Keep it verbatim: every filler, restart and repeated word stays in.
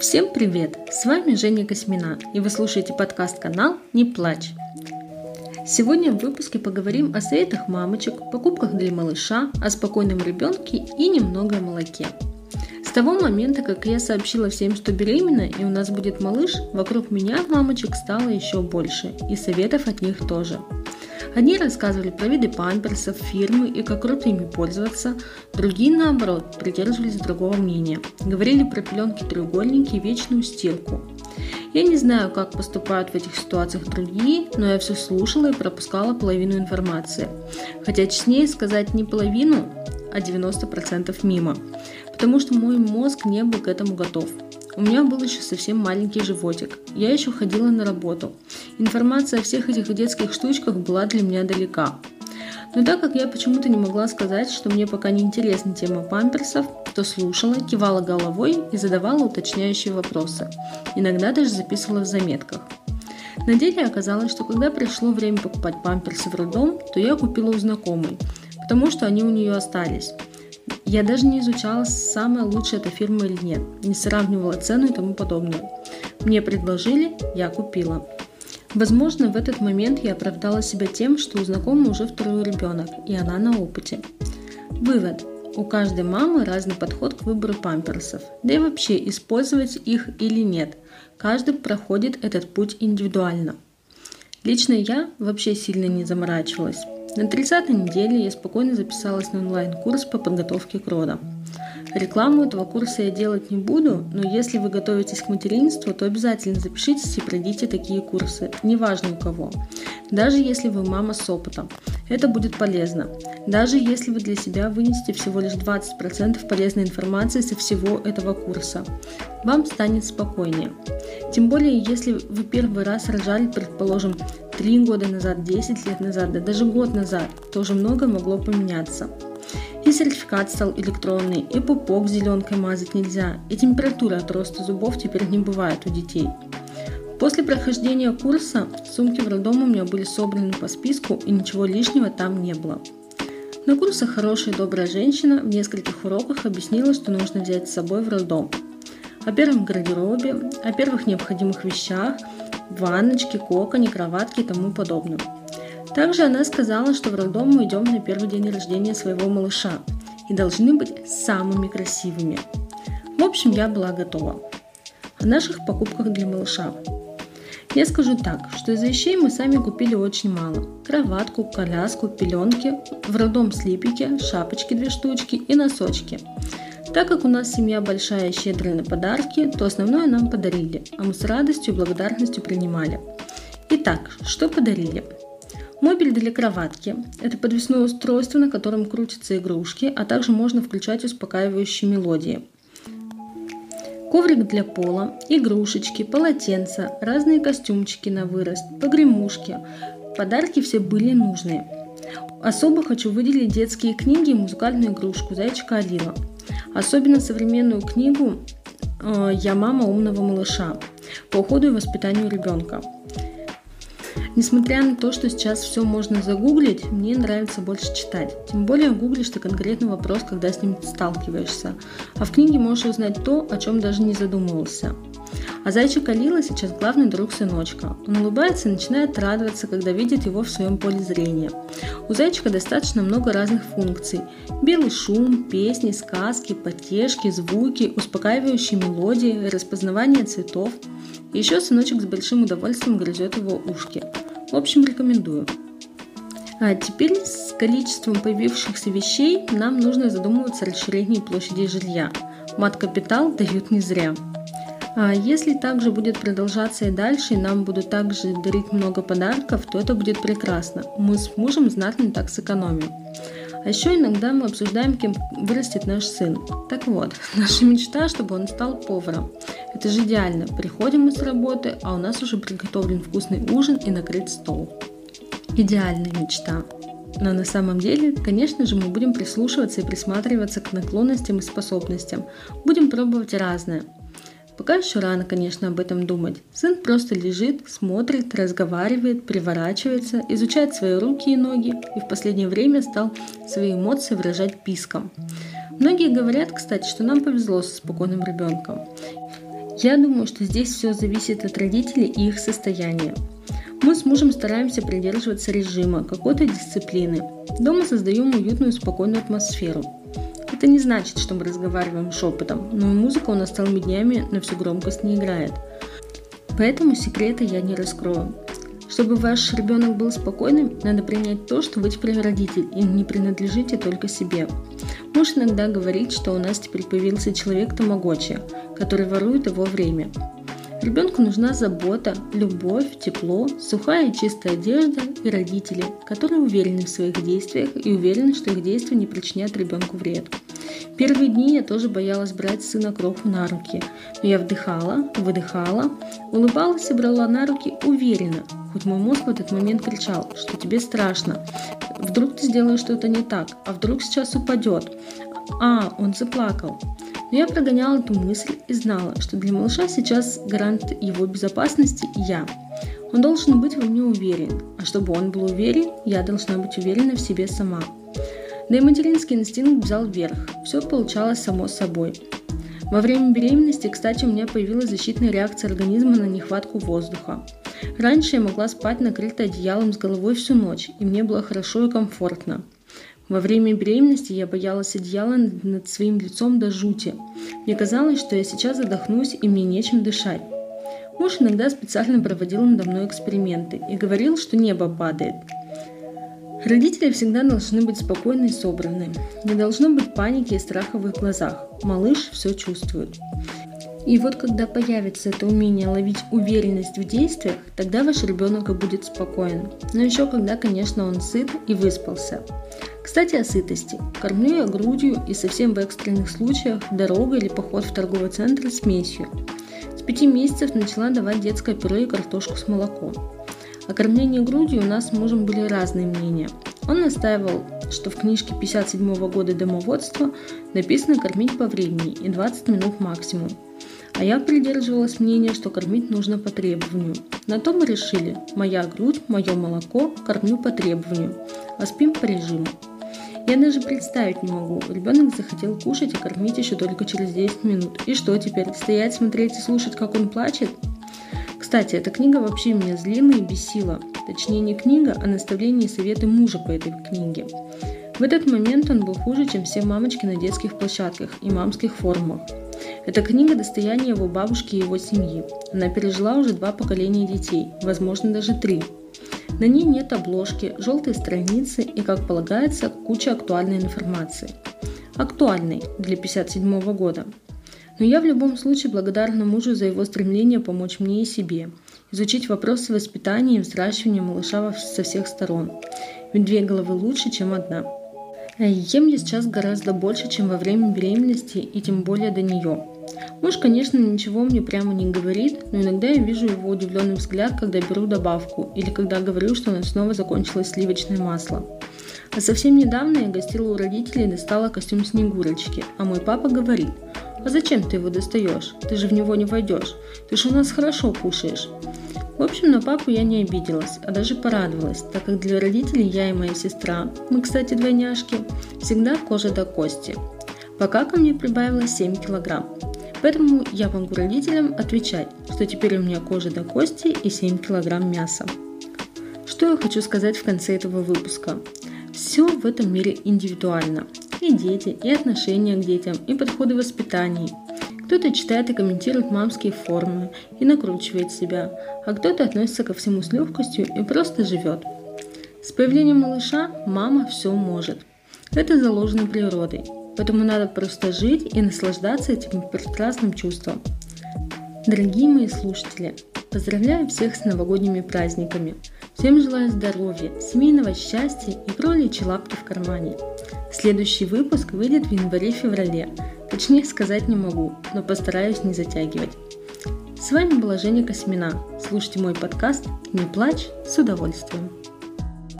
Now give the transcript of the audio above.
Всем привет! С вами Женя Косьмина, и вы слушаете подкаст-канал «Не плачь». Сегодня в выпуске поговорим о советах мамочек, покупках для малыша, о спокойном ребенке и немного о молоке. С того момента, как я сообщила всем, что беременна и у нас будет малыш, вокруг меня мамочек стало еще больше, и советов от них тоже. Одни рассказывали про виды памперсов, фирмы и как круто ими пользоваться, другие, наоборот, придерживались другого мнения. Говорили про пеленки-треугольники и вечную стирку. Я не знаю, как поступают в этих ситуациях другие, но я все слушала и пропускала половину информации. Хотя честнее сказать не половину, а девяносто процентов мимо, потому что мой мозг не был к этому готов. У меня был еще совсем маленький животик, я еще ходила на работу. Информация о всех этих детских штучках была для меня далека. Но так как я почему-то не могла сказать, что мне пока не интересна тема памперсов, то слушала, кивала головой и задавала уточняющие вопросы. Иногда даже записывала в заметках. На деле оказалось, что когда пришло время покупать памперсы в роддом, то я купила у знакомой, потому что они у нее остались. Я даже не изучала, самая лучшая эта фирма или нет, не сравнивала цену и тому подобное. Мне предложили, я купила. Возможно, в этот момент я оправдала себя тем, что у знакомой уже второй ребенок, и она на опыте. Вывод. У каждой мамы разный подход к выбору памперсов, да и вообще использовать их или нет. Каждый проходит этот путь индивидуально. Лично я вообще сильно не заморачивалась. На тридцатой неделе я спокойно записалась на онлайн-курс по подготовке к родам. Рекламу этого курса я делать не буду, но если вы готовитесь к материнству, то обязательно запишитесь и пройдите такие курсы, неважно у кого. Даже если вы мама с опытом, это будет полезно. Даже если вы для себя вынесете всего лишь двадцать процентов полезной информации со всего этого курса, вам станет спокойнее. Тем более, если вы первый раз рожали, предположим, три года назад, десять лет назад, да даже год назад, то уже многое могло поменяться. И сертификат стал электронный, и пупок зеленкой мазать нельзя, и температура от роста зубов теперь не бывает у детей. После прохождения курса сумки в роддом у меня были собраны по списку, и ничего лишнего там не было. На курсах хорошая и добрая женщина в нескольких уроках объяснила, что нужно взять с собой в роддом. О первом гардеробе, о первых необходимых вещах, ванночке, коконе, кроватке и тому подобное. Также она сказала, что в роддом мы идем на первый день рождения своего малыша и должны быть самыми красивыми. В общем, я была готова. О наших покупках для малыша. Я скажу так, что из вещей мы сами купили очень мало. Кроватку, коляску, пеленки, в роддом слипики, шапочки две штучки и носочки. Так как у нас семья большая и щедрая на подарки, то основное нам подарили, а мы с радостью и благодарностью принимали. Итак, что подарили? Мобиль для кроватки. Это подвесное устройство, на котором крутятся игрушки, а также можно включать успокаивающие мелодии. Коврик для пола, игрушечки, полотенца, разные костюмчики на вырост, погремушки. Подарки все были нужные. Особо хочу выделить детские книги и музыкальную игрушку «Зайчка Алила». Особенно современную книгу «Я мама умного малыша» по уходу и воспитанию ребенка. Несмотря на то, что сейчас все можно загуглить, мне нравится больше читать. Тем более гуглишь ты конкретный вопрос, когда с ним сталкиваешься. А в книге можешь узнать то, о чем даже не задумывался. А зайчик Алила сейчас главный друг сыночка. Он улыбается и начинает радоваться, когда видит его в своем поле зрения. У зайчика достаточно много разных функций. Белый шум, песни, сказки, потешки, звуки, успокаивающие мелодии, распознавание цветов. И еще сыночек с большим удовольствием грызет его ушки. В общем, рекомендую. А теперь с количеством появившихся вещей нам нужно задумываться о расширении площади жилья. Мат-капитал дают не зря. А если также будет продолжаться и дальше, и нам будут также дарить много подарков, то это будет прекрасно. Мы с мужем знатно так сэкономим. А еще иногда мы обсуждаем, кем вырастет наш сын. Так вот, наша мечта, чтобы он стал поваром. Это же идеально. Приходим мы с работы, а у нас уже приготовлен вкусный ужин и накрыт стол. Идеальная мечта. Но на самом деле, конечно же, мы будем прислушиваться и присматриваться к наклонностям и способностям. Будем пробовать разное. Пока еще рано, конечно, об этом думать. Сын просто лежит, смотрит, разговаривает, приворачивается, изучает свои руки и ноги и в последнее время стал свои эмоции выражать писком. Многие говорят, кстати, что нам повезло со спокойным ребенком. Я думаю, что здесь все зависит от родителей и их состояния. Мы с мужем стараемся придерживаться режима, какой-то дисциплины. Дома создаем уютную, спокойную атмосферу. Это не значит, что мы разговариваем шепотом, но и музыка у нас целыми днями на всю громкость не играет. Поэтому секрета я не раскрою. Чтобы ваш ребенок был спокойным, надо принять то, что вы теперь родитель и не принадлежите только себе. Муж иногда говорит, что у нас теперь появился человек тамагочи, который ворует его время. Ребенку нужна забота, любовь, тепло, сухая и чистая одежда и родители, которые уверены в своих действиях и уверены, что их действия не причинят ребенку вред. Первые дни я тоже боялась брать сына Кроху на руки, но я вдыхала, выдыхала, улыбалась и брала на руки уверенно, хоть мой мозг в этот момент кричал, что тебе страшно, вдруг ты сделаешь что-то не так, а вдруг сейчас упадет, а он заплакал. Но я прогоняла эту мысль и знала, что для малыша сейчас гарант его безопасности я. Он должен быть во мне уверен, а чтобы он был уверен, я должна быть уверена в себе сама. Да и материнский инстинкт взял верх, все получалось само собой. Во время беременности, кстати, у меня появилась защитная реакция организма на нехватку воздуха. Раньше я могла спать накрытой одеялом с головой всю ночь, и мне было хорошо и комфортно. Во время беременности я боялась одеяла над своим лицом до жути. Мне казалось, что я сейчас задохнусь и мне нечем дышать. Муж иногда специально проводил надо мной эксперименты и говорил, что небо падает. Родители всегда должны быть спокойны и собраны. Не должно быть паники и страха в их глазах. Малыш все чувствует. И вот когда появится это умение ловить уверенность в действиях, тогда ваш ребенок и будет спокоен. Но еще когда, конечно, он сыт и выспался. Кстати, о сытости. Кормлю я грудью и совсем в экстренных случаях дорога или поход в торговый центр с смесью. С пяти месяцев начала давать детское пюре и картошку с молоком. О кормлении грудью у нас с мужем были разные мнения. Он настаивал, что в книжке пятьдесят седьмого года домоводства написано кормить по времени и двадцать минут максимум. А я придерживалась мнения, что кормить нужно по требованию. На то мы решили: моя грудь, мое молоко, кормлю по требованию, а спим по режиму. Я даже представить не могу, ребенок захотел кушать и кормить еще только через десять минут. И что теперь, стоять, смотреть и слушать, как он плачет? Кстати, эта книга вообще меня злила и бесила. Точнее, не книга, а наставления и советы мужа по этой книге. В этот момент он был хуже, чем все мамочки на детских площадках и мамских форумах. Эта книга – достояние его бабушки и его семьи. Она пережила уже два поколения детей, возможно, даже три. На ней нет обложки, желтые страницы и, как полагается, куча актуальной информации. Актуальной для пятьдесят седьмого года. Но я в любом случае благодарна мужу за его стремление помочь мне и себе, изучить вопросы воспитания и взращивания малыша со всех сторон. Ведь две головы лучше, чем одна. Ем я сейчас гораздо больше, чем во время беременности и тем более до нее. Муж, конечно, ничего мне прямо не говорит, но иногда я вижу его удивленный взгляд, когда беру добавку или когда говорю, что у нас снова закончилось сливочное масло. А совсем недавно я гостила у родителей и достала костюм Снегурочки, а мой папа говорит: «А зачем ты его достаешь? Ты же в него не войдешь. Ты же у нас хорошо кушаешь». В общем, на папу я не обиделась, а даже порадовалась, так как для родителей я и моя сестра, мы, кстати, двойняшки, всегда кожа до кости. Пока ко мне прибавилось семь килограмм. Поэтому я могу родителям отвечать, что теперь у меня кожа до кости и семь килограмм мяса. Что я хочу сказать в конце этого выпуска? Все в этом мире индивидуально. И дети, и отношения к детям, и подходы в воспитании. Кто-то читает и комментирует мамские форумы и накручивает себя, а кто-то относится ко всему с легкостью и просто живет. С появлением малыша мама все может. Это заложено природой. Поэтому надо просто жить и наслаждаться этим прекрасным чувством. Дорогие мои слушатели, поздравляю всех с новогодними праздниками. Всем желаю здоровья, семейного счастья и кроличьей лапки в кармане. Следующий выпуск выйдет в январе-феврале. Точнее сказать не могу, но постараюсь не затягивать. С вами была Женя Косьмина. Слушайте мой подкаст «Не плачь» с удовольствием.